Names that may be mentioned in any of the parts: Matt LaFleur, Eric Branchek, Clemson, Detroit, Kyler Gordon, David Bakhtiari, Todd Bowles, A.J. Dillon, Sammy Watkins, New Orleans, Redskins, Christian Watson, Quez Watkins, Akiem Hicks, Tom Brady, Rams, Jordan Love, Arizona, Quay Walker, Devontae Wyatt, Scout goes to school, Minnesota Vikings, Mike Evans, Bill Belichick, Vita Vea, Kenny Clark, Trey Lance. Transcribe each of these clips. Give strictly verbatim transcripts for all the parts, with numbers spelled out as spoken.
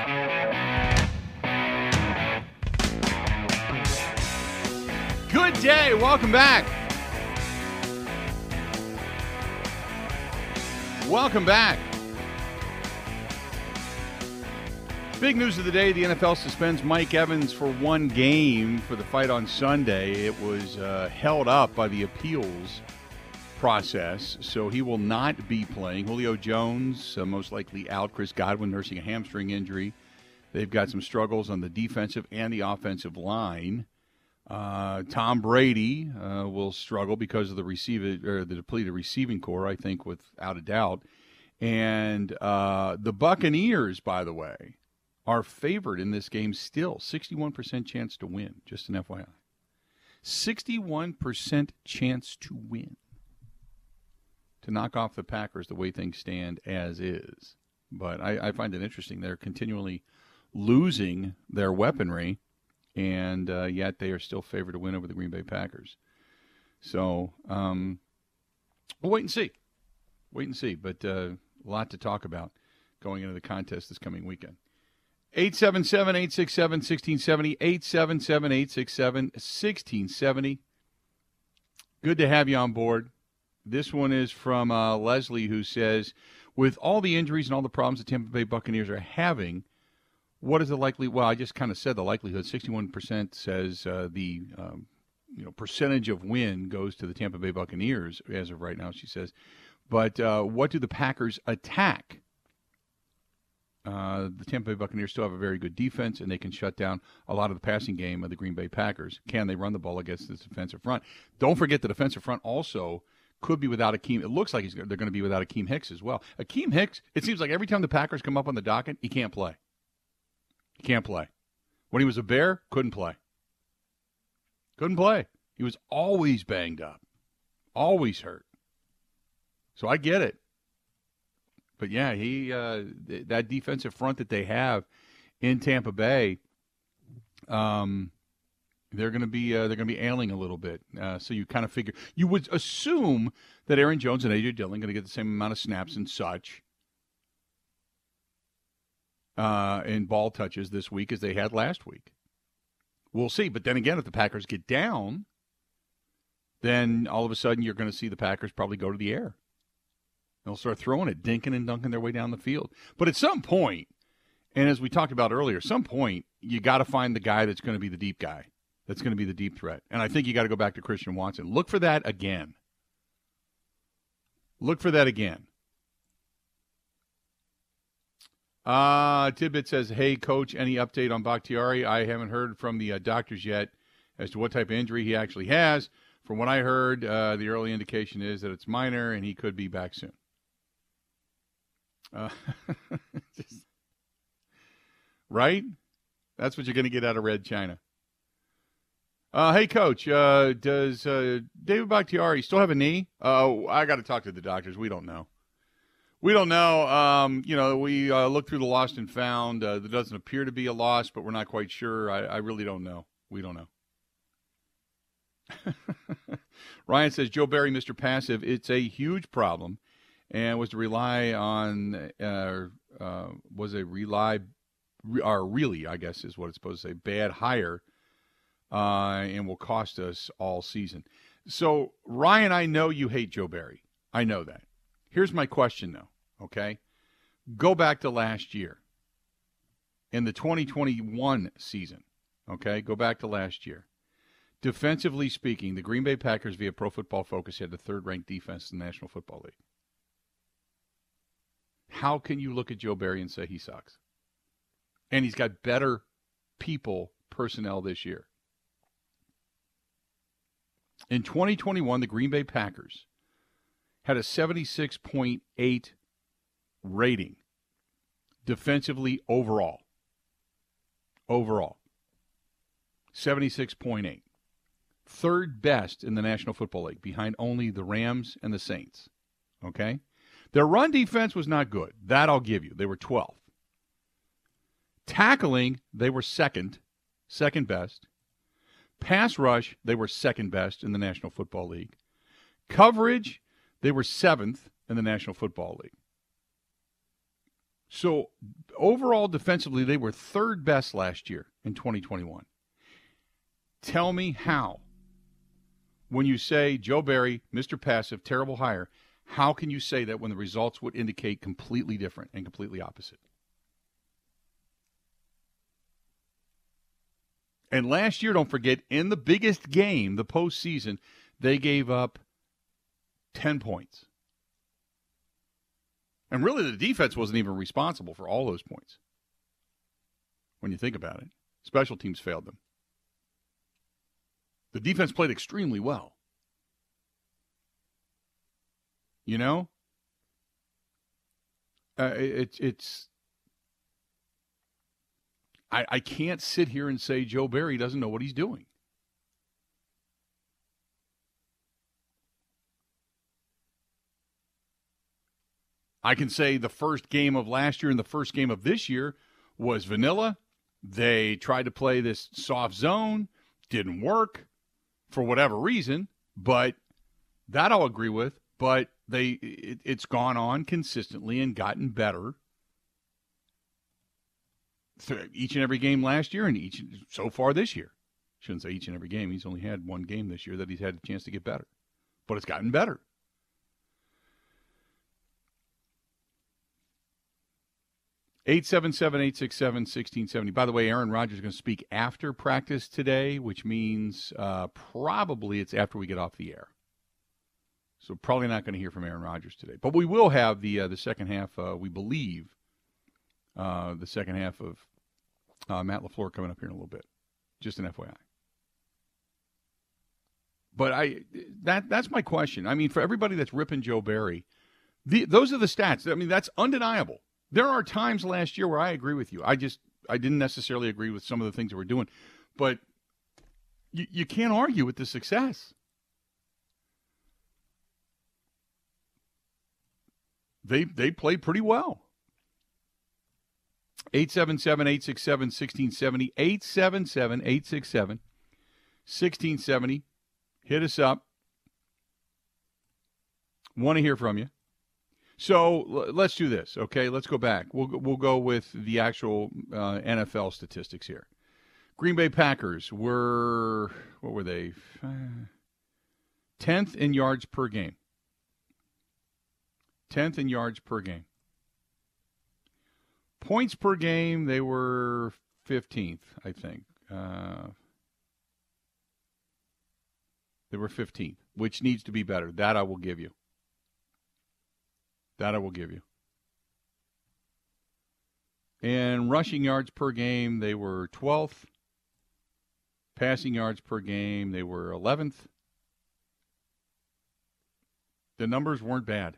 Good day. Welcome back. Welcome back. Big news of the day, the N F L suspends Mike Evans for one game for the fight on Sunday. It was uh, held up by the appeals process, so he will not be playing. Julio Jones, uh, most likely out. Chris Godwin nursing a hamstring injury. They've got some struggles on the defensive and the offensive line. Uh, Tom Brady uh, will struggle because of the receiver or the depleted receiving core, I think, without a doubt. And uh, the Buccaneers, by the way, are favored in this game still. sixty-one percent chance to win, just an F Y I. sixty-one percent chance to win. To knock off the Packers the way things stand as is. But I, I find it interesting. They're continually losing their weaponry. And uh, yet they are still favored to win over the Green Bay Packers. So um, we'll wait and see. Wait and see. But uh, a lot to talk about going into the contest this coming weekend. eight seven seven, eight six seven, one six seven zero. eight seven seven, eight six seven, one six seven zero. Good to have you on board. This one is from uh, Leslie, who says, with all the injuries and all the problems the Tampa Bay Buccaneers are having, what is the likely? Well, I just kind of said the likelihood. sixty-one percent says uh, the um, you know percentage of win goes to the Tampa Bay Buccaneers as of right now, she says. But uh, what do the Packers attack? Uh, the Tampa Bay Buccaneers still have a very good defense, and they can shut down a lot of the passing game of the Green Bay Packers. Can they run the ball against this defensive front? Don't forget the defensive front also could be without Akiem. It looks like he's, they're going to be without Akiem Hicks as well. Akiem Hicks, it seems like every time the Packers come up on the docket, he can't play. Can't play. When he was a Bear, couldn't play. Couldn't play. He was always banged up, always hurt. So I get it. But yeah, he uh, th- that defensive front that they have in Tampa Bay, um, they're going to be uh, they're going to be ailing a little bit. Uh, so you kind of figure you would assume that Aaron Jones and A J. Dillon are going to get the same amount of snaps and such. Uh, in ball touches this week as they had last week. We'll see. But then again, if the Packers get down, then all of a sudden you're going to see the Packers probably go to the air. They'll start throwing it, dinking and dunking their way down the field. But at some point, and as we talked about earlier, at some point you got to find the guy that's going to be the deep guy, that's going to be the deep threat. And I think you got to go back to Christian Watson. Look for that again. Look for that again. Uh, Tidbit says, hey, Coach, any update on Bakhtiari? I haven't heard from the uh, doctors yet as to what type of injury he actually has. From what I heard, uh, the early indication is that it's minor and he could be back soon. Uh, just, right? That's what you're going to get out of Red China. Uh, hey, Coach, uh, does uh, David Bakhtiari still have a knee? Uh, I got to talk to the doctors. We don't know. We don't know. Um, you know, we uh, looked through the lost and found. Uh, there doesn't appear to be a loss, but we're not quite sure. I, I really don't know. We don't know. Ryan says, Joe Barry, Mister Passive, it's a huge problem, and was to rely on, uh, uh, was a rely, or really, I guess is what it's supposed to say, bad hire, uh, and will cost us all season. So, Ryan, I know you hate Joe Barry. I know that. Here's my question, though. Okay, go back to last year in the twenty twenty-one season. Okay, go back to last year. Defensively speaking, the Green Bay Packers via Pro Football Focus had the third-ranked defense in the National Football League. How can you look at Joe Barry and say he sucks? And he's got better people, personnel this year. In twenty twenty-one, the Green Bay Packers had a seventy-six point eight rating defensively overall. Overall. seventy-six point eight. Third best in the National Football League, behind only the Rams and the Saints. Okay? Their run defense was not good. That I'll give you. They were twelfth. Tackling, they were second. Second best. Pass rush, they were second best in the National Football League. Coverage, they were seventh in the National Football League. So overall defensively, they were third best last year in twenty twenty-one. Tell me how, when you say Joe Barry, Mister Passive, terrible hire, how can you say that when the results would indicate completely different and completely opposite? And last year, don't forget, in the biggest game, the postseason, they gave up ten points. And really, the defense wasn't even responsible for all those points when you think about it. Special teams failed them. The defense played extremely well. You know? Uh, it, it's... I, I can't sit here and say Joe Barry doesn't know what he's doing. I can say the first game of last year and the first game of this year was vanilla. They tried to play this soft zone. Didn't work for whatever reason, but that I'll agree with. But they it, it's gone on consistently and gotten better each and every game last year and each so far this year. Shouldn't say each and every game. He's only had one game this year that he's had a chance to get better. But it's gotten better. eight seven seven, eight six seven, one six seven zero. By the way, Aaron Rodgers is going to speak after practice today, which means uh, probably it's after we get off the air. So probably not going to hear from Aaron Rodgers today. But we will have the, uh, the second half, uh, we believe, Uh, the second half of uh, Matt LaFleur coming up here in a little bit. Just an F Y I. But I that that's my question. I mean, for everybody that's ripping Joe Barry, the, those are the stats. I mean, that's undeniable. There are times last year where I agree with you. I just I didn't necessarily agree with some of the things that we're doing. But you, you can't argue with the success. They they played pretty well. eight seven seven, eight six seven, one six seven zero, eight seven seven, eight six seven, one six seven zero. Hit us up. Want to hear from you. So let's do this, okay? Let's go back. We'll, we'll go with the actual uh, N F L statistics here. Green Bay Packers were, what were they? tenth in yards per game. tenth in yards per game. Points per game, they were fifteenth, I think. Uh, they were fifteenth, which needs to be better. That I will give you. That I will give you. And rushing yards per game, they were twelfth. Passing yards per game, they were eleventh. The numbers weren't bad.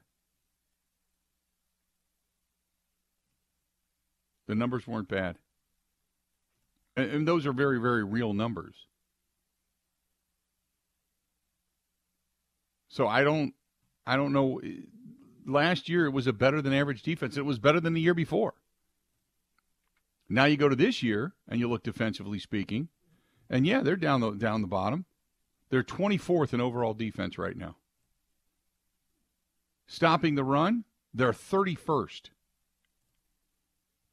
The numbers weren't bad. And, and those are very, very real numbers. So I don't I don't know. Last year it was a better than average defense. It was better than the year before. Now you go to this year and you look defensively speaking. And yeah, they're down the down the bottom. They're twenty-fourth in overall defense right now. Stopping the run, they're thirty-first.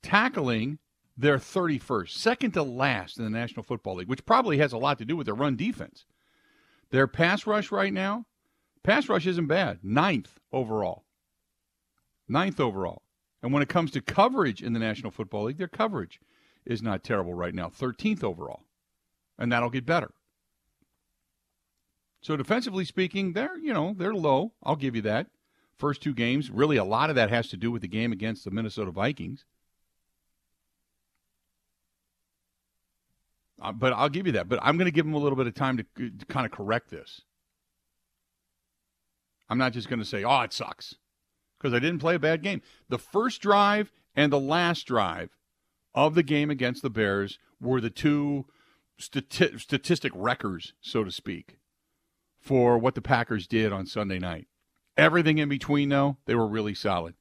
Tackling, they're thirty-first, second to last in the National Football League, which probably has a lot to do with their run defense. Their pass rush right now, pass rush isn't bad, ninth overall. Ninth overall. And when it comes to coverage in the National Football League, their coverage is not terrible right now, thirteenth overall. And that'll get better. So defensively speaking, they're, you know, they're low. I'll give you that. First two games, really a lot of that has to do with the game against the Minnesota Vikings. Uh, but I'll give you that. But I'm going to give them a little bit of time to, to kind of correct this. I'm not just going to say, oh, it sucks, because I didn't play a bad game. The first drive and the last drive of the game against the Bears were the two stati- statistic wreckers, so to speak, for what the Packers did on Sunday night. Everything in between, though, they were really solid.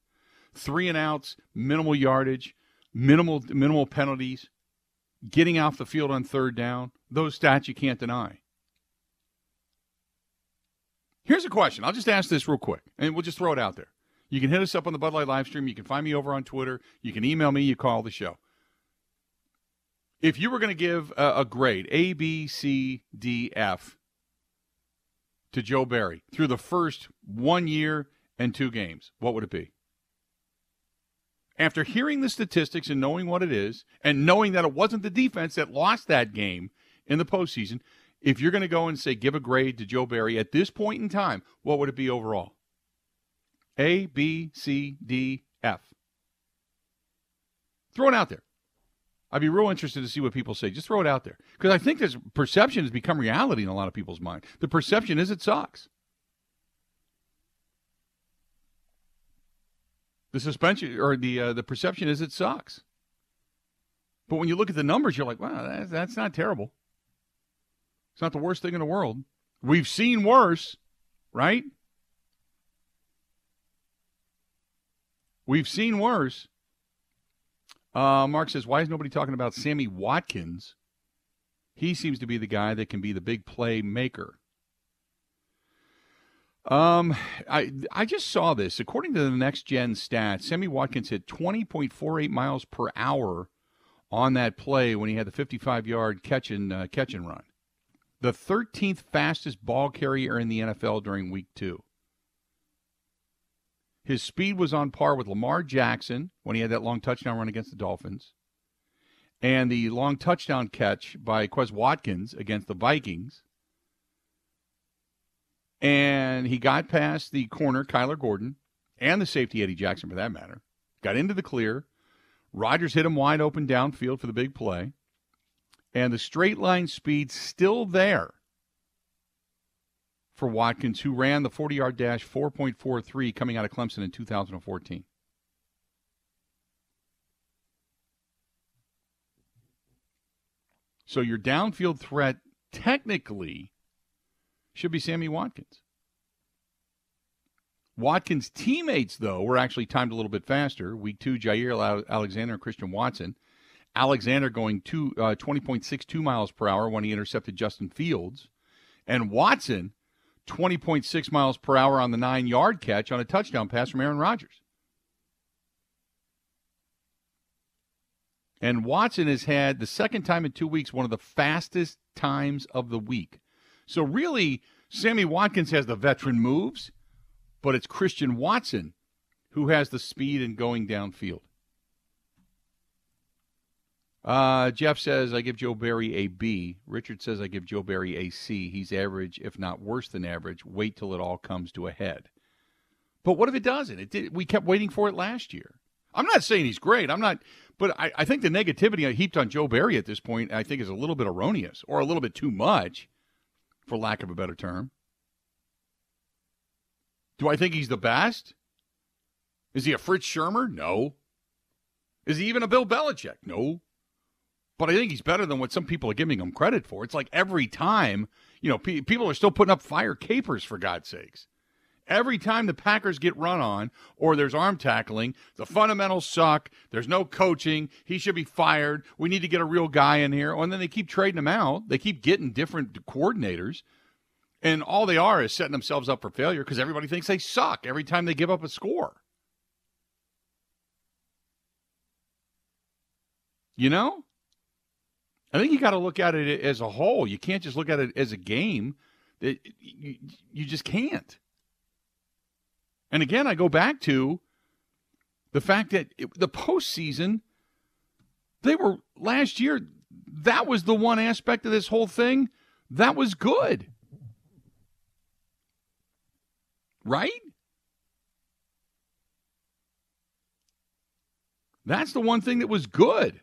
Three and outs, minimal yardage, minimal minimal penalties. Getting off the field on third down, those stats you can't deny. Here's a question. I'll just ask this real quick, and we'll just throw it out there. You can hit us up on the Bud Light live stream. You can find me over on Twitter. You can email me. You call the show. If you were going to give a, a grade, A, B, C, D, F, to Joe Barry through the first one year and two games, what would it be? After hearing the statistics and knowing what it is, and knowing that it wasn't the defense that lost that game in the postseason, if you're going to go and say give a grade to Joe Barry at this point in time, what would it be overall? A, B, C, D, F. Throw it out there. I'd be real interested to see what people say. Just throw it out there. Because I think this perception has become reality in a lot of people's mind. The perception is it sucks. The suspension or the uh, the perception is it sucks. But when you look at the numbers, you're like, wow, that's, that's not terrible. It's not the worst thing in the world. We've seen worse, right? We've seen worse. Uh, Mark says, why is nobody talking about Sammy Watkins? He seems to be the guy that can be the big play maker. Um, I I just saw this. According to the Next Gen stats, Sammy Watkins hit twenty point four eight miles per hour on that play when he had the fifty-five-yard catch and uh, catch and run. The thirteenth fastest ball carrier in the N F L during week two. His speed was on par with Lamar Jackson when he had that long touchdown run against the Dolphins, and the long touchdown catch by Quez Watkins against the Vikings. And he got past the corner, Kyler Gordon, and the safety, Eddie Jackson, for that matter. Got into the clear. Rodgers hit him wide open downfield for the big play. And the straight line speed still there for Watkins, who ran the forty-yard dash four point four three coming out of Clemson in two thousand fourteen. So your downfield threat technically should be Sammy Watkins. Watkins' teammates, though, were actually timed a little bit faster. Week two, Jair Alexander and Christian Watson. Alexander going to, uh, twenty point six two miles per hour when he intercepted Justin Fields. And Watson, twenty point six miles per hour on the nine-yard catch on a touchdown pass from Aaron Rodgers. And Watson has had, the second time in two weeks, one of the fastest times of the week. So really, Sammy Watkins has the veteran moves, but it's Christian Watson who has the speed and going downfield. Uh, Jeff says, I give Joe Barry a B. Richard says, I give Joe Barry a C. He's average, if not worse than average. Wait till it all comes to a head. But what if it doesn't? It did, we kept waiting for it last year. I'm not saying he's great. I'm not, but I, I think the negativity I heaped on Joe Barry at this point, I think, is a little bit erroneous or a little bit too much, for lack of a better term. Do I think he's the best? Is he a Fritz Schirmer? No. Is he even a Bill Belichick? No. But I think he's better than what some people are giving him credit for. It's like every time, you know, pe- people are still putting up fire capers, for God's sakes. Every time the Packers get run on or there's arm tackling, the fundamentals suck, there's no coaching, he should be fired, we need to get a real guy in here. And then they keep trading him out. They keep getting different coordinators. And all they are is setting themselves up for failure because everybody thinks they suck every time they give up a score. You know? I think you got to look at it as a whole. You can't just look at it as a game. It, you, you just can't. And again, I go back to the fact that it, the postseason, they were, last year, that was the one aspect of this whole thing that was good. Right? That's the one thing that was good.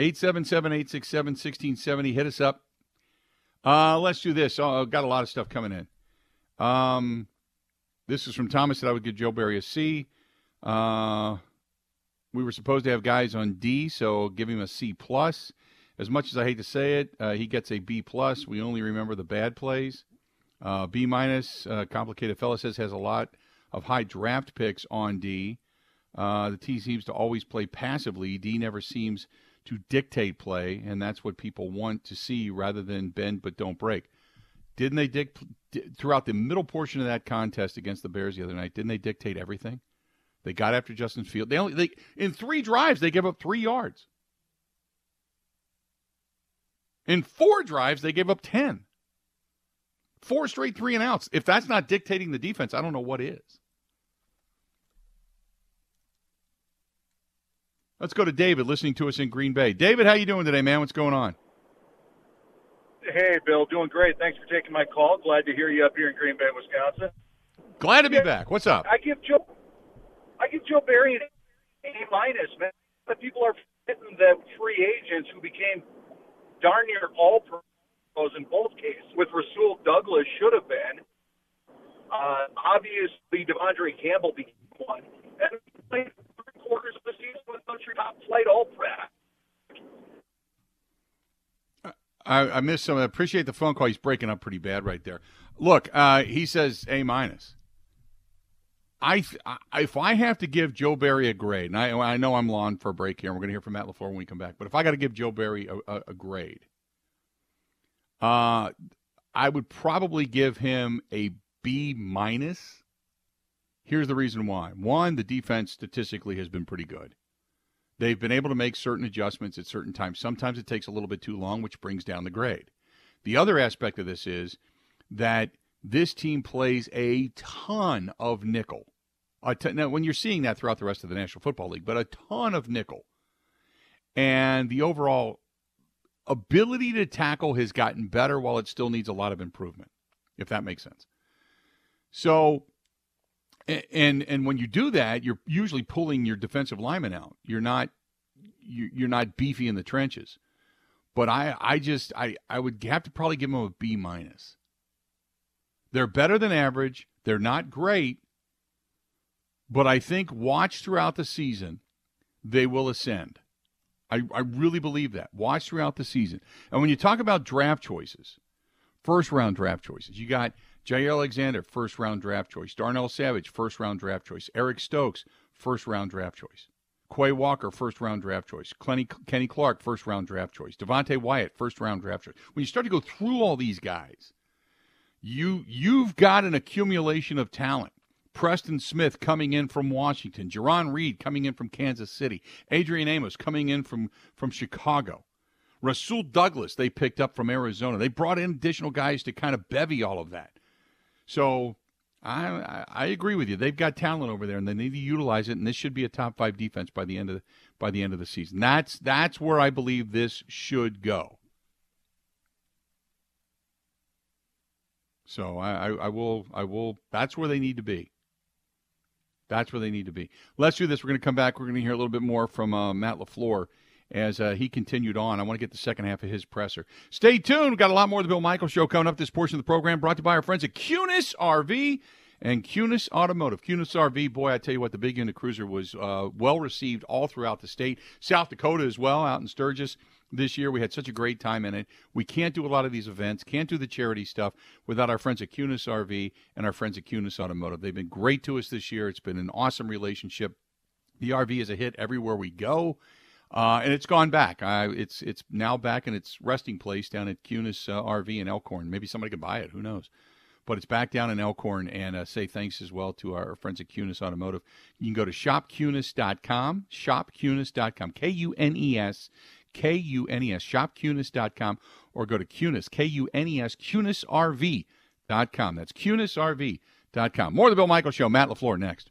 eight seven seven, eight six seven, one six seven zero. Hit us up. Uh, let's do this. Oh, got a lot of stuff coming in. Um, this is from Thomas that I would give Joe Barry a C. Uh, we were supposed to have guys on D, so give him a C plus. As much as I hate to say it, uh, he gets a B plus. We only remember the bad plays. Uh, B-, uh, complicated fella says, has a lot of high draft picks on D. Uh, the T seems to always play passively. D never seems to dictate play, and that's what people want to see rather than bend but don't break. Didn't they dic- throughout the middle portion of that contest against the Bears the other night, didn't they dictate everything? They got after Justin Fields. They only they in three drives they gave up three yards. In four drives they gave up ten. Four straight three and outs. If that's not dictating the defense, I don't know what is. Let's go to David listening to us in Green Bay. David, how you doing today, man? What's going on? Hey, Bill. Doing great. Thanks for taking my call. Glad to hear you up here in Green Bay, Wisconsin. Glad to be back. What's up? I give Joe I give Joe Barry an A minus, man. But people are forgetting that free agents who became darn near all pros in both cases, with Rasul Douglas should have been. Uh, obviously, Devondre Campbell became one. And he played three quarters of the season with your top flight all prep. I, I missed some. I appreciate the phone call. He's breaking up pretty bad right there. Look, uh, he says A minus. I, th- I if I have to give Joe Barry a grade, and I, I know I'm long for a break here, and we're going to hear from Matt LaFleur when we come back, but if I got to give Joe Barry a, a, a grade, uh, I would probably give him a B minus. Here's the reason why. One, the defense statistically has been pretty good. They've been able to make certain adjustments at certain times. Sometimes it takes a little bit too long, which brings down the grade. The other aspect of this is that this team plays a ton of nickel. A ton, now, when you're seeing that throughout the rest of the National Football League, but a ton of nickel. And the overall ability to tackle has gotten better while it still needs a lot of improvement, if that makes sense. So, and and when you do that, you're usually pulling your defensive linemen out. You're not you're not beefy in the trenches. But I, I just, I, I would have to probably give them a B minus. They're better than average. They're not great. But I think watch throughout the season, they will ascend. I, I really believe that. Watch throughout the season. And when you talk about draft choices, first-round draft choices, you got Jair Alexander, first-round draft choice. Darnell Savage, first-round draft choice. Eric Stokes, first-round draft choice. Quay Walker, first-round draft choice. Kenny, Kenny Clark, first-round draft choice. Devontae Wyatt, first-round draft choice. When you start to go through all these guys, you, you've got an accumulation of talent. Preston Smith coming in from Washington. Jerron Reed coming in from Kansas City. Adrian Amos coming in from, from Chicago. Rasul Douglas they picked up from Arizona. They brought in additional guys to kind of bevy all of that. So I I agree with you. They've got talent over there, and they need to utilize it, and this should be a top-five defense by the end of the, by the end of the season. That's that's where I believe this should go. So I, I, I will I will that's where they need to be. That's where they need to be. Let's do this. We're going to come back. We're going to hear a little bit more from uh, Matt LaFleur as uh, he continued on. I want to get the second half of his presser. Stay tuned. We've got a lot more of the Bill Michael Show coming up. This portion of the program brought to you by our friends at Cunis R V and Cunis Automotive. Cunis R V, boy, I tell you what, the big unit cruiser was uh, well-received all throughout the state. South Dakota as well, out in Sturgis this year. We had such a great time in it. We can't do a lot of these events, can't do the charity stuff without our friends at Cunis R V and our friends at Cunis Automotive. They've been great to us this year. It's been an awesome relationship. The R V is a hit everywhere we go. Uh, and it's gone back. Uh, it's it's now back in its resting place down at Cunis uh, R V in Elkhorn. Maybe somebody could buy it. Who knows? But it's back down in Elkhorn, and uh, say thanks as well to our friends at Cunis Automotive. You can go to shop cunis dot com, shop cunis dot com, K U N E S, K U N E S, shop cunis dot com, or go to Cunis, K U N E S, cunis r v dot com. That's cunis r v dot com. More of the Bill Michael Show. Matt LaFleur next.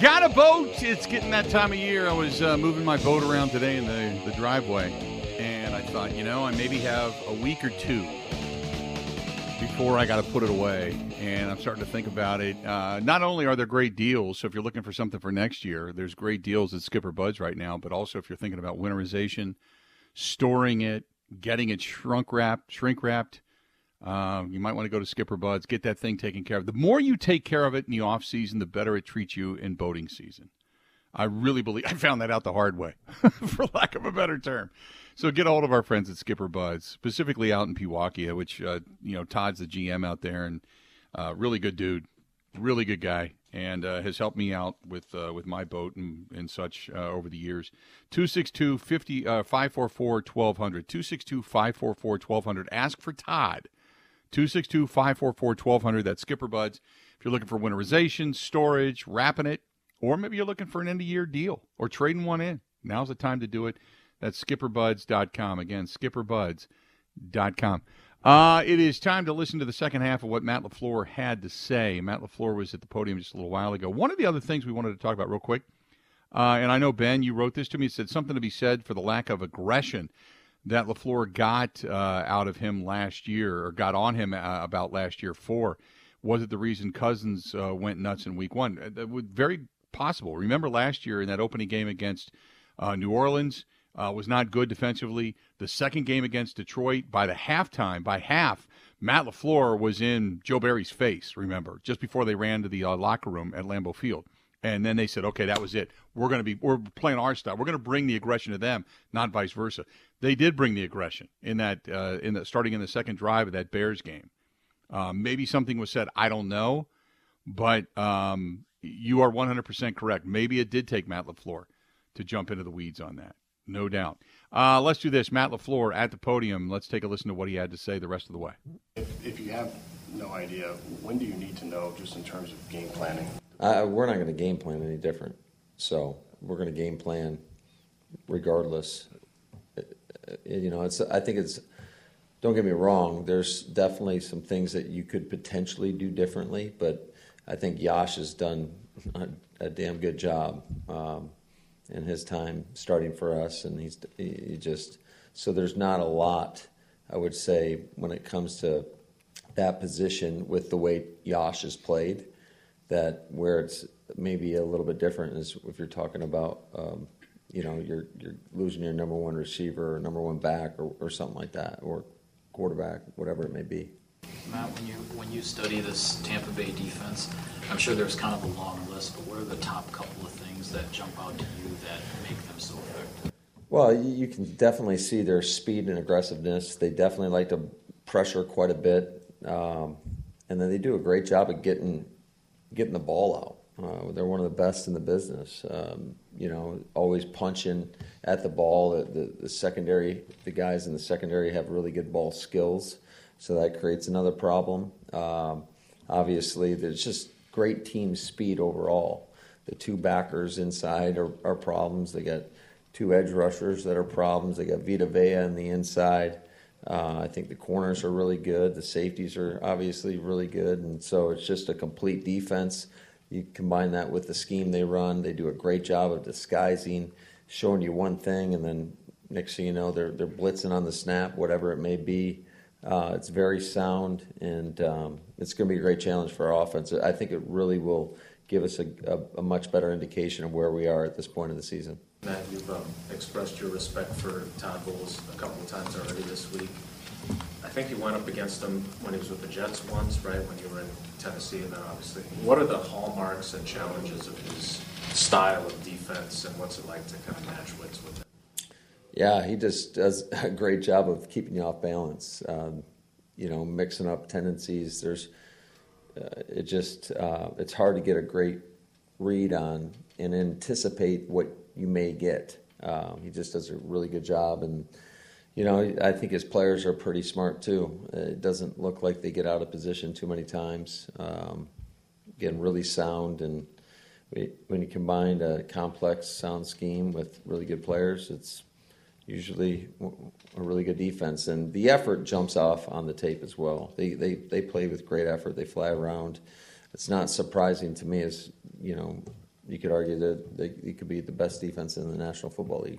Got a boat. It's getting that time of year. I was uh, moving my boat around today in the, the driveway, and I thought, you know, I maybe have a week or two before I got to put it away, and I'm starting to think about it. Uh, not only are there great deals, so if you're looking for something for next year, there's great deals at Skipper Bud's right now, but also if you're thinking about winterization, storing it, getting it shrink-wrapped, shrink-wrapped, Um, you might want to go to Skipper Bud's, get that thing taken care of. The more you take care of it in the off season, the better it treats you in boating season. I really believe I found that out the hard way, for lack of a better term. So get a hold of our friends at Skipper Bud's, specifically out in Pewaukee, which, uh, you know, Todd's the G M out there, and uh, really good dude, really good guy, and uh, has helped me out with uh, with my boat and, and such uh, over the years. two six two, five four four, one two zero zero, two six two, five four four, one two zero zero. Ask for Todd, two six two, five four four, one two zero zero. That's Skipper Bud's. If you're looking for winterization, storage, wrapping it, or maybe you're looking for an end-of-year deal or trading one in, now's the time to do it. That's skipper buds dot com. Again, skipper buds dot com. Uh, it is time to listen to the second half of what Matt LaFleur had to say. Matt LaFleur was at the podium just a little while ago. One of the other things we wanted to talk about real quick, uh, and I know, Ben, you wrote this to me. It said something to be said for the lack of aggression that LaFleur got uh, out of him last year, or got on him uh, about last year for. Was it the reason Cousins uh, went nuts in week one? It would very possible. Remember last year in that opening game against uh, New Orleans, Uh, was not good defensively. The second game against Detroit, by the halftime, by half, Matt LaFleur was in Joe Barry's face, remember, just before they ran to the uh, locker room at Lambeau Field. And then they said, okay, that was it. We're going to be, we're playing our style. We're going to bring the aggression to them, not vice versa. They did bring the aggression in that, uh, in the, starting in the second drive of that Bears game. Uh, maybe something was said, I don't know, but um, you are one hundred percent correct. Maybe it did take Matt LaFleur to jump into the weeds on that. No doubt. Uh, let's do this. Matt LaFleur at the podium. Let's take a listen to what he had to say the rest of the way. If, if you have no idea, when do you need to know just in terms of game planning? Uh, we're not going to game plan any different. So we're going to game plan regardless. It, it, you know, it's. I think it's, don't get me wrong, there's definitely some things that you could potentially do differently, but I think Yash has done a, a damn good job. Um, in his time starting for us, and he's he just, so there's not a lot, I would say, when it comes to that position with the way Yash is played, that where it's maybe a little bit different is if you're talking about, um, you know, you're you're losing your number one receiver or number one back or, or something like that, or quarterback, whatever it may be. Matt, when you when you study this Tampa Bay defense, I'm sure there's kind of a long list, but what are the top couple of things that jump out to you that make them so effective? Well, you can definitely see their speed and aggressiveness. They definitely like to pressure quite a bit, um, and then they do a great job of getting getting the ball out. Uh, they're one of the best in the business. Um, you know, always punching at the ball. The, the, the secondary, the guys in the secondary have really good ball skills. So that creates another problem. Um, obviously, there's just great team speed overall. The two backers inside are, are problems. They got two edge rushers that are problems. They got Vita Vea on the inside. Uh, I think the corners are really good. The safeties are obviously really good. And so it's just a complete defense. You combine that with the scheme they run. They do a great job of disguising, showing you one thing, and then next thing you know, they're they're blitzing on the snap, whatever it may be. Uh, it's very sound, and um, it's going to be a great challenge for our offense. I think it really will give us a, a, a much better indication of where we are at this point of the season. Matt, you've um, expressed your respect for Todd Bowles a couple of times already this week. I think you went up against him when he was with the Jets once, right, when you were in Tennessee, and then obviously. What are the hallmarks and challenges of his style of defense, and what's it like to kind of match wits with him? Yeah, he just does a great job of keeping you off balance, um, you know, mixing up tendencies. There's, uh, it just, uh, it's hard to get a great read on and anticipate what you may get. Um, he just does a really good job, and, you know, I think his players are pretty smart too. It doesn't look like they get out of position too many times. Um, again, really sound, and we, when you combine a complex sound scheme with really good players, it's usually a really good defense, and the effort jumps off on the tape as well. They they they play with great effort. They fly around. It's not surprising to me, as you know, you could argue that they, they could be the best defense in the National Football League.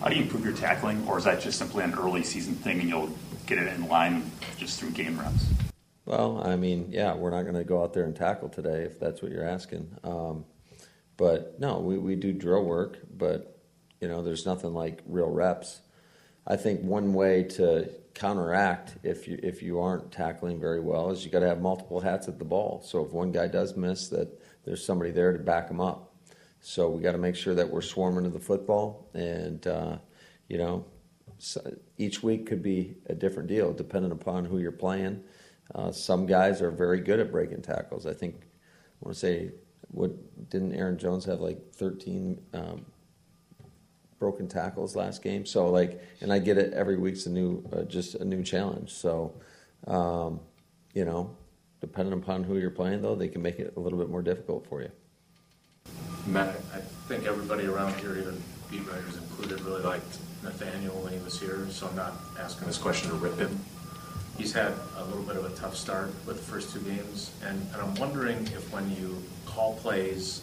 How do you improve your tackling, or is that just simply an early season thing and you'll get it in line just through game reps? Well, I mean, yeah, we're not going to go out there and tackle today if that's what you're asking. Um, but no, we we do drill work, but. You know, there's nothing like real reps. I think one way to counteract if you if you aren't tackling very well is you got to have multiple hats at the ball. So if one guy does miss, that there's somebody there to back him up. So we got to make sure that we're swarming to the football, and uh, you know, so each week could be a different deal depending upon who you're playing. Uh, some guys are very good at breaking tackles. I think I want to say what didn't Aaron Jones have like thirteen um, broken tackles last game? So like, and I get it every week's a new uh, just a new challenge. So um, you know, depending upon who you're playing though, they can make it a little bit more difficult for you. Matt, I think everybody around here, even beat writers included, really liked Nathaniel when he was here, so I'm not asking this question to rip him. He's had a little bit of a tough start with the first two games, and, and I'm wondering if when you call plays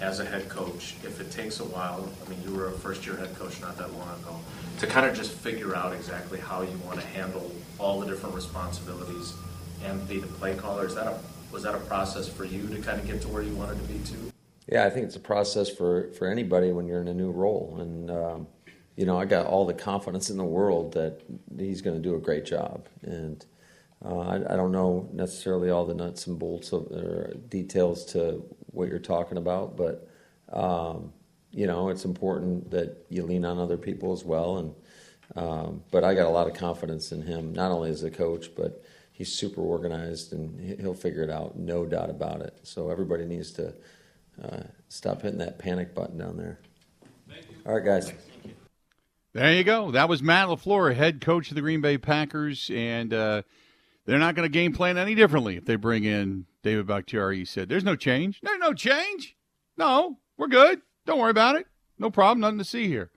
as a head coach, if it takes a while, I mean, you were a first-year head coach not that long ago, to kind of just figure out exactly how you want to handle all the different responsibilities and be the play caller. Is that a, was that a process for you to kind of get to where you wanted to be too? Yeah, I think it's a process for, for anybody when you're in a new role. And, um, you know, I got all the confidence in the world that he's going to do a great job. And uh, I, I don't know necessarily all the nuts and bolts of, or details to what you're talking about, but, um, you know, it's important that you lean on other people as well. And um, but I got a lot of confidence in him, not only as a coach, but he's super organized and he'll figure it out, no doubt about it. So everybody needs to... Uh, stop hitting that panic button down there. Thank you. All right, guys. You. There you go. That was Matt LaFleur, head coach of the Green Bay Packers, and uh, they're not going to game plan any differently if they bring in David Bakhtiari. He said, there's no change. There's no change. No, we're good. Don't worry about it. No problem. Nothing to see here.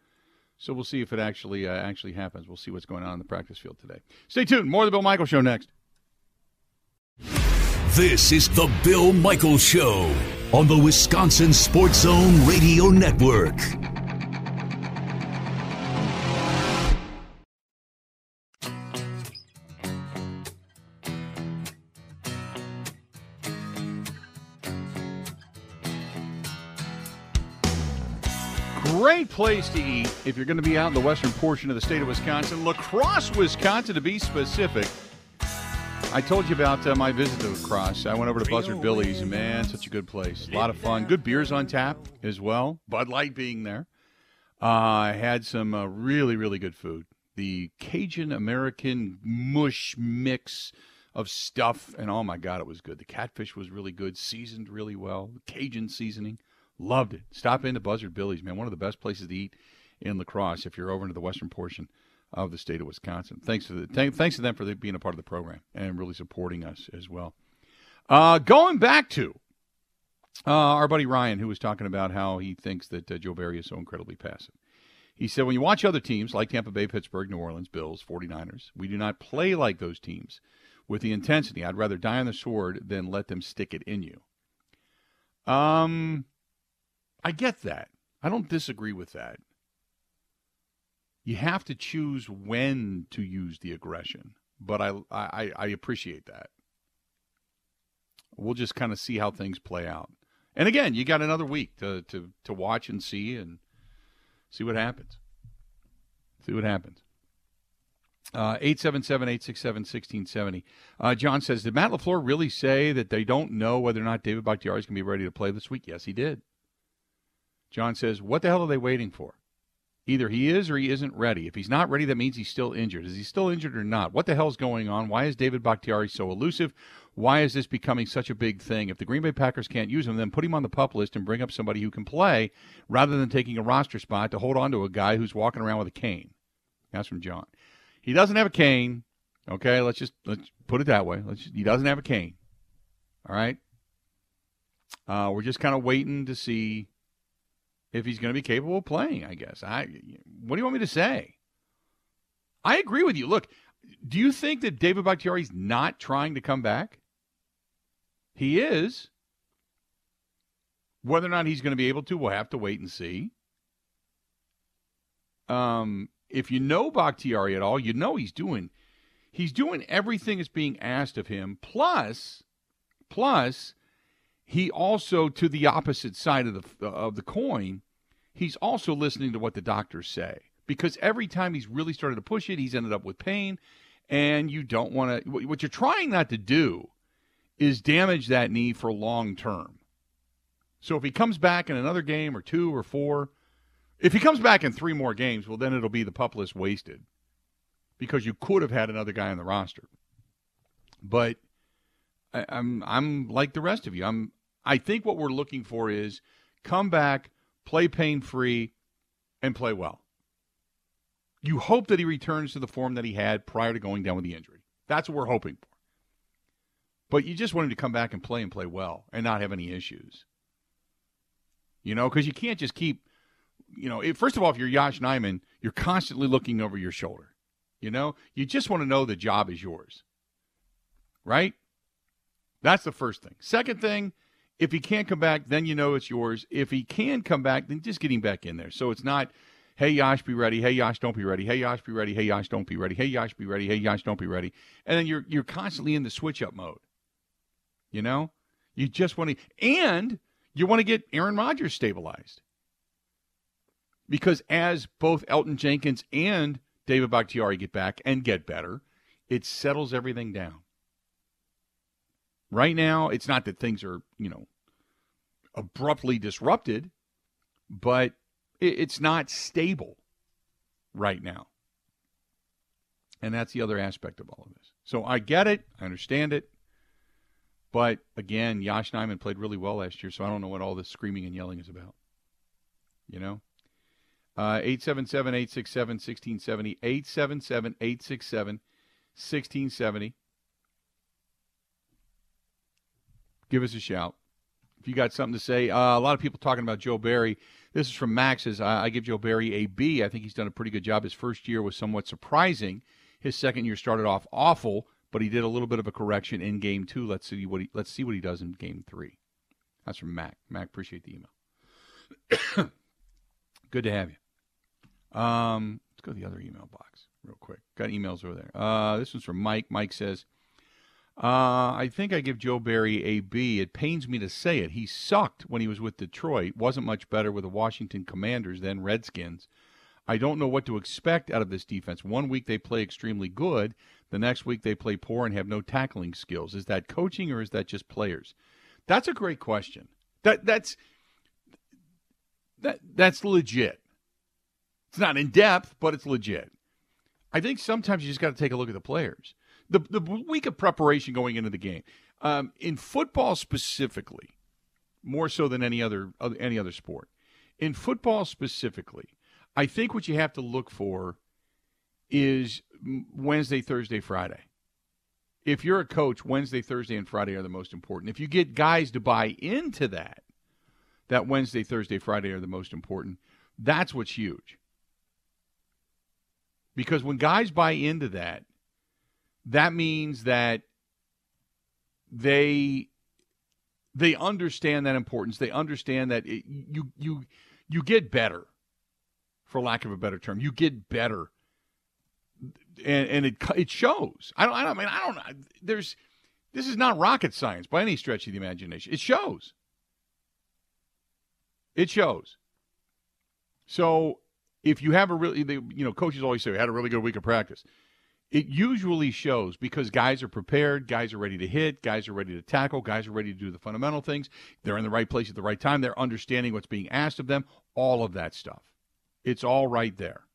So we'll see if it actually uh, actually happens. We'll see what's going on in the practice field today. Stay tuned. More of the Bill Michael Show next. This is the Bill Michael Show on the Wisconsin Sports Zone Radio Network. Great place to eat if you're going to be out in the western portion of the state of Wisconsin, La Crosse, Wisconsin, to be specific. I told you about uh, my visit to La Crosse. I went over to Buzzard Billy's. Man, such a good place. A lot of fun. Good beers on tap as well. Bud Light being there. Uh, I had some uh, really, really good food. The Cajun-American mush mix of stuff. And, oh, my God, it was good. The catfish was really good. Seasoned really well. Cajun seasoning. Loved it. Stop into Buzzard Billy's, man. One of the best places to eat in La Crosse if you're over into the western portion of the state of Wisconsin. Thanks to the th- thanks to them for the, being a part of the program and really supporting us as well. Uh, going back to uh, our buddy Ryan, who was talking about how he thinks that uh, Joe Barry is so incredibly passive. He said, when you watch other teams like Tampa Bay, Pittsburgh, New Orleans, Bills, forty-niners, we do not play like those teams with the intensity. I'd rather die on the sword than let them stick it in you. Um, I get that. I don't disagree with that. You have to choose when to use the aggression, but I, I I appreciate that. We'll just kind of see how things play out. And again, you got another week to to to watch and see and see what happens. See what happens. Uh, eight seven seven, eight six seven, one six seven zero. Uh, John says, did Matt LaFleur really say that they don't know whether or not David Bakhtiari is going to be ready to play this week? Yes, he did. John says, what the hell are they waiting for? Either he is or he isn't ready. If he's not ready, that means he's still injured. Is he still injured or not? What the hell's going on? Why is David Bakhtiari so elusive? Why is this becoming such a big thing? If the Green Bay Packers can't use him, then put him on the PUP list and bring up somebody who can play rather than taking a roster spot to hold on to a guy who's walking around with a cane. That's from John. He doesn't have a cane. Okay, let's just let's put it that way. Let's just, he doesn't have a cane. All right? Uh, we're just kind of waiting to see if he's going to be capable of playing, I guess. I, what do you want me to say? I agree with you. Look, do you think that David Bakhtiari's not trying to come back? He is. Whether or not he's going to be able to, we'll have to wait and see. Um, if you know Bakhtiari at all, you know he's doing he's doing everything that's being asked of him. Plus, plus. He also, to the opposite side of the of the coin, he's also listening to what the doctors say. because every time he's really started to push it, he's ended up with pain, and you don't want to – what you're trying not to do is damage that knee for long term. So if he comes back in another game or two or four, if he comes back in three more games, well, then it'll be the PUP list wasted because you could have had another guy on the roster. But I, I'm I'm like the rest of you. I'm I think what we're looking for is come back, play pain-free, and play well. You hope that he returns to the form that he had prior to going down with the injury. That's what we're hoping for. But you just want him to come back and play and play well and not have any issues. You know, because you can't just keep, you know, if, first of all, if you're Josh Nyman, you're constantly looking over your shoulder. You know, you just want to know the job is yours. Right? That's the first thing. Second thing, if he can't come back, then you know it's yours. If he can come back, then just get him back in there. So it's not, hey, Yosh, be ready. Hey, Yosh, don't be ready. Hey, Yosh, be ready. Hey, Yosh, don't be ready. Hey, Yosh, be ready. Hey, Yosh, don't be ready. And then you're you're constantly in the switch-up mode. You know? You just want to – and you want to get Aaron Rodgers stabilized. Because as both Elton Jenkins and David Bakhtiari get back and get better, it settles everything down. Right now, it's not that things are, you know, abruptly disrupted, but it's not stable right now. And that's the other aspect of all of this. So I get it. I understand it. But, again, Josh Nyman played really well last year, so I don't know what all this screaming and yelling is about. You know? Uh, eight seven seven, eight six seven, one six seven zero. eight seven seven, eight six seven, one six seven zero. Give us a shout. If you got something to say, uh, a lot of people talking about Joe Barry. This is from Max. Says, I, I give Joe Barry a B. I think he's done a pretty good job. His first year was somewhat surprising. His second year started off awful, but he did a little bit of a correction in game two. Let's see what he, let's see what he does in game three. That's from Mac. Mac, appreciate the email. Good to have you. Um, let's go to the other email box real quick. Got emails over there. Uh, this one's from Mike. Mike says, Uh, I think I give Joe Barry a B. It pains me to say it. He sucked when he was with Detroit. Wasn't much better with the Washington Commanders than Redskins. I don't know what to expect out of this defense. One week they play extremely good. The next week they play poor and have no tackling skills. Is that coaching or is that just players? That's a great question. That that's that that's legit. It's not in depth, but it's legit. I think sometimes you just got to take a look at the players. The the week of preparation going into the game, um, in football specifically, more so than any other, other any other sport, in football specifically, I think what you have to look for is Wednesday, Thursday, Friday. If you're a coach, Wednesday, Thursday, and Friday are the most important. If you get guys to buy into that, that Wednesday, Thursday, Friday are the most important. That's what's huge. Because when guys buy into that, that means that they they understand that importance. They understand that it, you you you get better, for lack of a better term. You get better, and, and it it shows. I don't. I don't I mean. I don't. There's. This is not rocket science by any stretch of the imagination. It shows. It shows. So if you have a really, they, you know, coaches always say, "We had a really good week of practice." It usually shows because guys are prepared, guys are ready to hit, guys are ready to tackle, guys are ready to do the fundamental things. They're in the right place at the right time. They're understanding what's being asked of them, all of that stuff. It's all right there.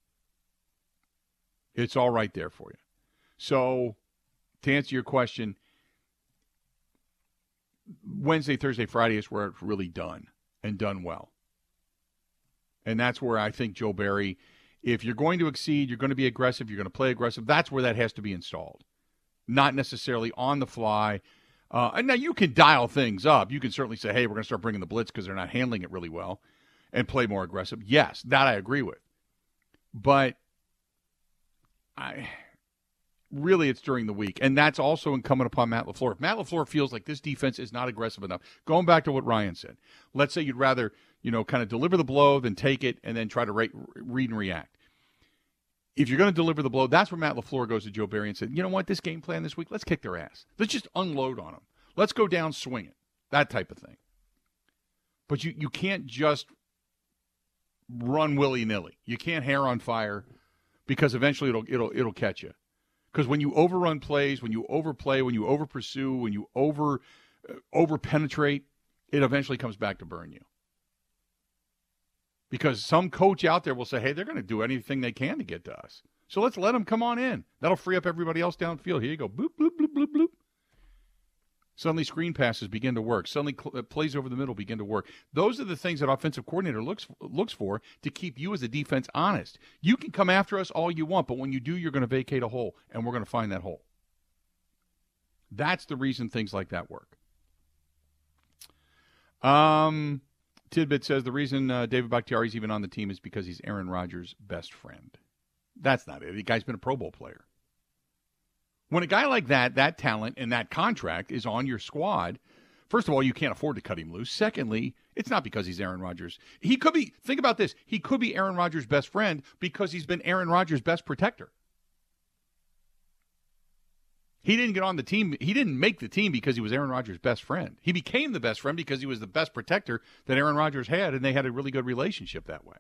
It's all right there for you. So to answer your question, Wednesday, Thursday, Friday is where it's really done and done well. And that's where I think Joe Barry – if you're going to exceed, you're going to be aggressive, you're going to play aggressive, that's where that has to be installed. Not necessarily on the fly. Uh, and now you can dial things up. You can certainly say, hey, we're going to start bringing the blitz because they're not handling it really well and play more aggressive. Yes, that I agree with. But I really it's during the week. And that's also incumbent upon Matt LaFleur. If Matt LaFleur feels like this defense is not aggressive enough, going back to what Ryan said, let's say you'd rather – you know, kind of deliver the blow, then take it, and then try to re- read and react. If you're going to deliver the blow, that's where Matt LaFleur goes to Joe Barry and said, you know what, this game plan this week, let's kick their ass. Let's just unload on them. Let's go down swinging, that type of thing. But you, you can't just run willy-nilly. You can't hair on fire because eventually it'll it'll it'll catch you. Because when you overrun plays, when you overplay, when you overpursue, when you over uh, overpenetrate, it eventually comes back to burn you. Because some coach out there will say, hey, they're going to do anything they can to get to us. So let's let them come on in. That'll free up everybody else downfield. Here you go. Bloop, bloop, bloop, bloop, bloop. Suddenly screen passes begin to work. Suddenly cl- plays over the middle begin to work. Those are the things that offensive coordinator looks looks for to keep you as a defense honest. You can come after us all you want, but when you do, you're going to vacate a hole, and we're going to find that hole. That's the reason things like that work. Um, Tidbit says the reason uh, David Bakhtiari is even on the team is because he's Aaron Rodgers' best friend. That's not it. The guy's been a Pro Bowl player. When a guy like that, that talent and that contract is on your squad, first of all, you can't afford to cut him loose. Secondly, it's not because he's Aaron Rodgers. He could be, think about this, he could be Aaron Rodgers' best friend because he's been Aaron Rodgers' best protector. He didn't get on the team. He didn't make the team because he was Aaron Rodgers' best friend. He became the best friend because he was the best protector that Aaron Rodgers had, and they had a really good relationship that way.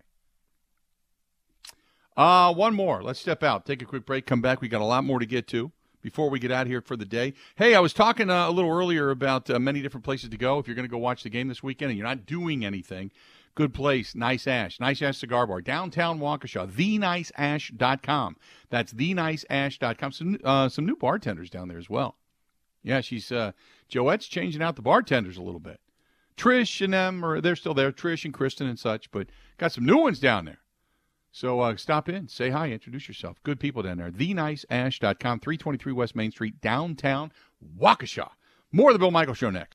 Uh, one more. Let's step out, take a quick break, come back. We got a lot more to get to before we get out of here for the day. Hey, I was talking uh, a little earlier about uh, many different places to go. If you're going to go watch the game this weekend and you're not doing anything, good place, Nice Ash, Nice Ash Cigar Bar, downtown Waukesha, the nice ash dot com. That's the nice ash dot com. Some, uh, some new bartenders down there as well. Yeah, she's uh, Joette's changing out the bartenders a little bit. Trish and them, or they're still there, Trish and Kristen and such, but got some new ones down there. So uh, stop in, say hi, introduce yourself. Good people down there. the nice ash dot com, three twenty-three West Main Street, downtown Waukesha. More of the Bill Michael Show next.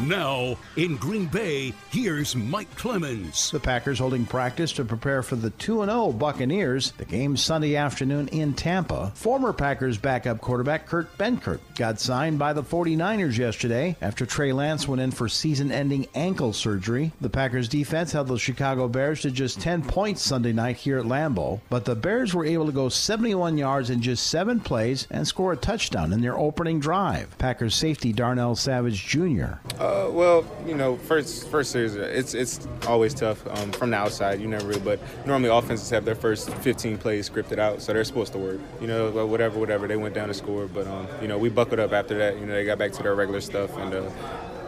Now, in Green Bay, here's Mike Clemens. The Packers holding practice to prepare for the two and oh Buccaneers. The game Sunday afternoon in Tampa. Former Packers backup quarterback Kurt Benkert got signed by the forty-niners yesterday after Trey Lance went in for season-ending ankle surgery. The Packers defense held the Chicago Bears to just ten points Sunday night here at Lambeau, but the Bears were able to go seventy-one yards in just seven plays and score a touchdown in their opening drive. Packers safety Darnell Savage Junior Uh, well, you know, first first series, it's it's always tough um, from the outside. You never really, but normally offenses have their first fifteen plays scripted out, so they're supposed to work. You know, whatever, whatever. They went down to score, but um, you know, we buckled up after that. You know, they got back to their regular stuff and. Uh,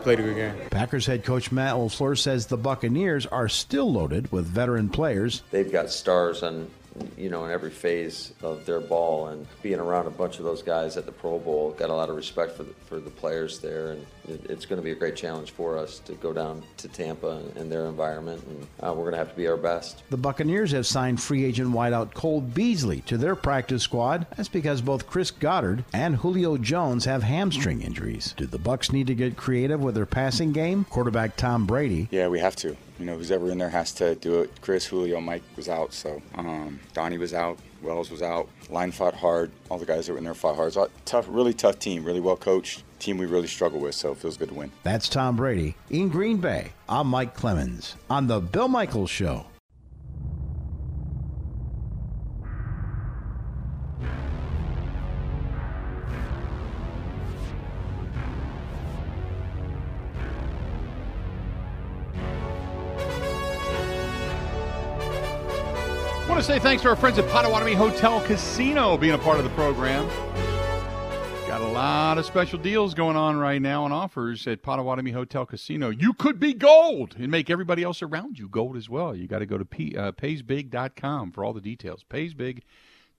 Played a good game. Packers head coach Matt LaFleur says the Buccaneers are still loaded with veteran players. They've got stars on, you know, in every phase of their ball, and being around a bunch of those guys at the Pro Bowl, got a lot of respect for the, for the players there, and it, it's going to be a great challenge for us to go down to Tampa and their environment, and uh, we're going to have to be our best. The Buccaneers have signed free agent wideout Cole Beasley to their practice squad. That's because both Chris Godwin and Julio Jones have hamstring injuries. Do the Bucs need to get creative with their passing game? Quarterback Tom Brady. Yeah, we have to. You know, who's ever in there has to do it. Chris, Julio, Mike was out, so um, Donnie was out, Wells was out. Line fought hard. All the guys that were in there fought hard. It's a tough, really tough team, really well coached. Team we really struggle with, so it feels good to win. That's Tom Brady in Green Bay. I'm Mike Clemens on The Bill Michaels Show. I want to say thanks to our friends at Potawatomi Hotel Casino being a part of the program. Got a lot of special deals going on right now and offers at Potawatomi Hotel Casino. You could be gold and make everybody else around you gold as well. You got to go to P, uh, pays big dot com for all the details. pays big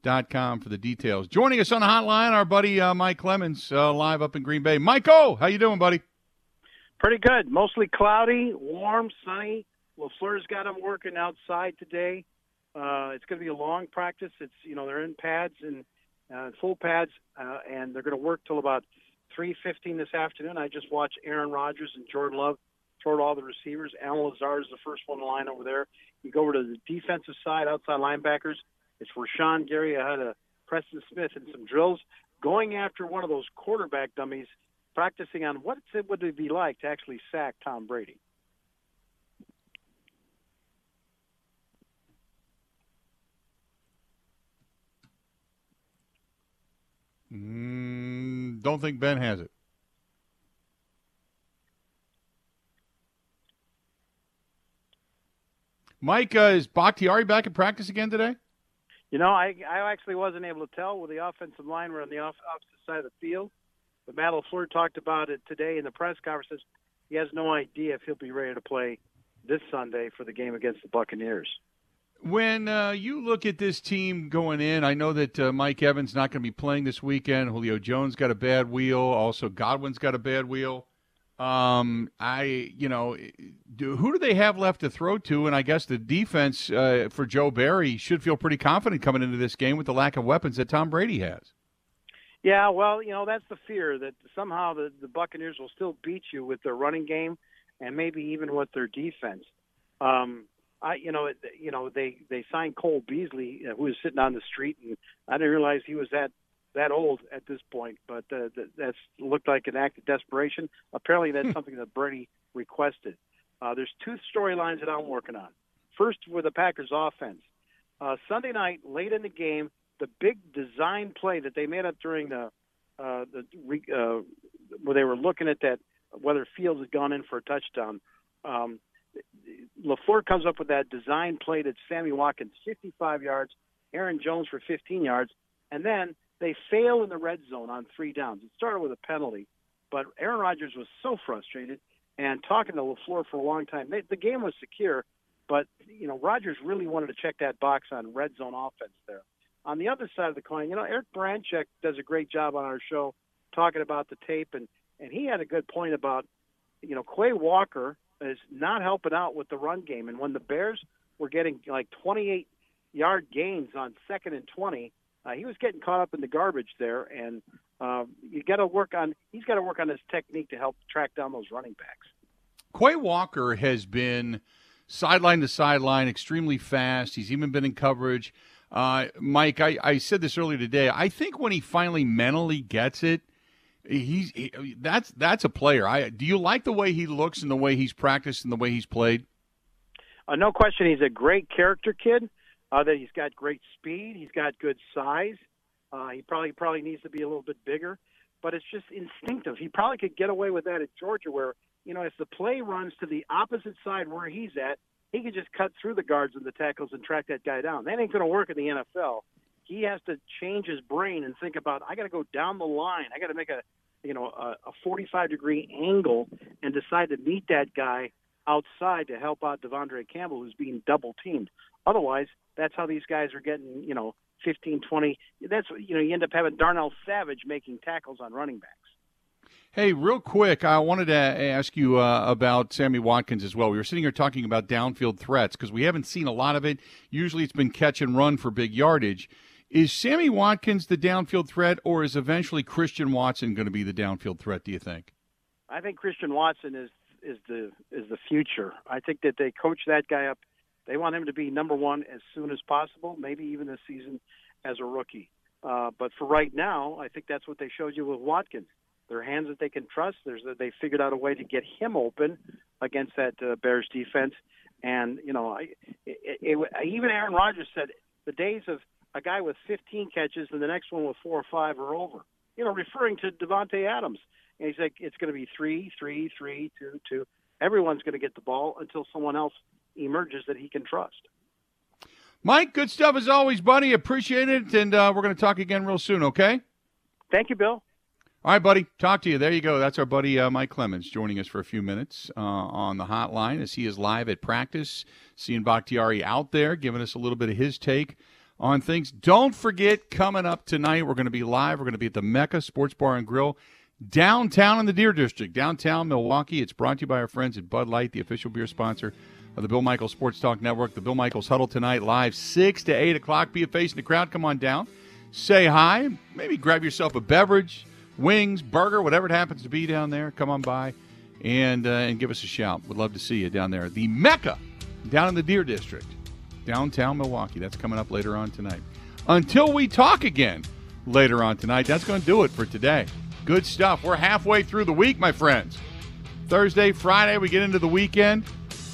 dot com for the details. Joining us on the hotline, our buddy uh, Mike Clemens, uh, live up in Green Bay. Michael, how you doing, buddy? Pretty good. Mostly cloudy, warm, sunny. LaFleur's got him working outside today. Uh, it's going to be a long practice. It's, you know, they're in pads and uh, full pads, uh, and they're going to work till about three fifteen this afternoon. I just watched Aaron Rodgers and Jordan Love throw to all the receivers. Alan Lazard is the first one in line over there. You go over to the defensive side, outside linebackers. It's Rashawn Gary ahead of Preston Smith and some drills, going after one of those quarterback dummies, practicing on what it would it be like to actually sack Tom Brady. Mm, don't think Ben has it. Mike, uh, is Bakhtiari back in practice again today? You know, I, I actually wasn't able to tell. Well, the offensive line were on the off, opposite side of the field. But Matt LaFleur talked about it today in the press conference. He has no idea if he'll be ready to play this Sunday for the game against the Buccaneers. When uh, you look at this team going in, I know that uh, Mike Evans not going to be playing this weekend. Julio Jones got a bad wheel. Also, Godwin's got a bad wheel. Um, I, you know, do, who do they have left to throw to? And I guess the defense uh, for Joe Barry should feel pretty confident coming into this game with the lack of weapons that Tom Brady has. Yeah, well, you know, that's the fear, that somehow the, the Buccaneers will still beat you with their running game and maybe even with their defense. Um, I, you know, it, you know, they, they signed Cole Beasley, who was sitting on the street, and I didn't realize he was that, that old at this point, but uh, that's looked like an act of desperation. Apparently that's something that Brady requested. Uh, there's two storylines that I'm working on. First, with the Packers offense. Uh, Sunday night, late in the game, the big design play that they made up during the, uh, the uh, where they were looking at that, whether Fields had gone in for a touchdown, um, LaFleur comes up with that design play that Sammy Watkins, fifty-five yards, Aaron Jones for fifteen yards, and then they fail in the red zone on three downs. It started with a penalty, but Aaron Rodgers was so frustrated, and talking to LaFleur for a long time, they, the game was secure, but you know Rodgers really wanted to check that box on red zone offense there. On the other side of the coin, you know, Eric Branchek does a great job on our show talking about the tape, and, and he had a good point about, you know, Quay Walker is not helping out with the run game. And when the Bears were getting like twenty-eight-yard gains on second and twenty, Uh, he was getting caught up in the garbage there, and um, you got to work on. He's got to work on his technique to help track down those running backs. Quay Walker has been sideline to sideline, extremely fast. He's even been in coverage. Uh, Mike, I, I said this earlier today. I think when he finally mentally gets it, he's he, that's that's a player. I do you like the way he looks and the way he's practiced and the way he's played? Uh, no question, he's a great character kid. Uh, that he's got great speed, he's got good size. Uh, he probably probably needs to be a little bit bigger, but it's just instinctive. He probably could get away with that at Georgia, where you know if the play runs to the opposite side where he's at, he can just cut through the guards and the tackles and track that guy down. That ain't going to work in the N F L. He has to change his brain and think about, I got to go down the line. I got to make a you know a, a forty-five degree angle and decide to meet that guy outside to help out Devondre Campbell, who's being double teamed. Otherwise, that's how these guys are getting, you know, fifteen, twenty. That's, you know, you end up having Darnell Savage making tackles on running backs. Hey, real quick, I wanted to ask you uh, about Sammy Watkins as well. We were sitting here talking about downfield threats because we haven't seen a lot of it. Usually it's been catch and run for big yardage. Is Sammy Watkins the downfield threat, or is eventually Christian Watson going to be the downfield threat, do you think? I think Christian Watson is is the is the future. I think that they coach that guy up. They want him to be number one as soon as possible, maybe even this season as a rookie. Uh, but for right now, I think that's what they showed you with Watkins. They're hands that they can trust. There's, they figured out a way to get him open against that uh, Bears defense. And, you know, I, it, it, even Aaron Rodgers said the days of a guy with fifteen catches and the next one with four or five are over. You know, referring to Devontae Adams. And he's like, it's going to be three, three, three, two, two. Everyone's going to get the ball until someone else emerges that he can trust. Mike, good stuff as always, buddy. Appreciate it, and uh, we're going to talk again real soon, okay? Thank you, Bill. All right, buddy. Talk to you. There you go. That's our buddy uh, Mike Clemens joining us for a few minutes uh, on the hotline as he is live at practice, seeing Bakhtiari out there, giving us a little bit of his take on things. Don't forget, coming up tonight, we're going to be live. We're going to be at the Mecca Sports Bar and Grill downtown in the Deer District, downtown Milwaukee. It's brought to you by our friends at Bud Light, the official beer sponsor of the Bill Michaels Sports Talk Network. The Bill Michaels Huddle tonight, live six to eight o'clock. Be a face in the crowd. Come on down. Say hi. Maybe grab yourself a beverage, wings, burger, whatever it happens to be down there. Come on by and, uh, and give us a shout. We'd love to see you down there. The Mecca, down in the Deer District, downtown Milwaukee. That's coming up later on tonight. Until we talk again later on tonight, that's going to do it for today. Good stuff. We're halfway through the week, my friends. Thursday, Friday, we get into the weekend.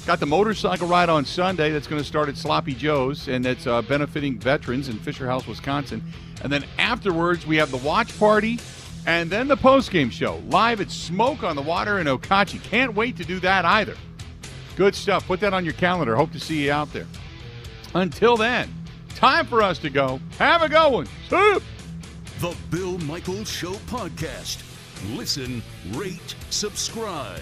Got the motorcycle ride on Sunday that's going to start at Sloppy Joe's, and it's uh, benefiting veterans in Fisher House, Wisconsin. And then afterwards, we have the watch party and then the postgame show live at Smoke on the Water in Okochee. Can't wait to do that either. Good stuff. Put that on your calendar. Hope to see you out there. Until then, time for us to go. Have a good one. See ya. The Bill Michaels Show Podcast. Listen, rate, subscribe.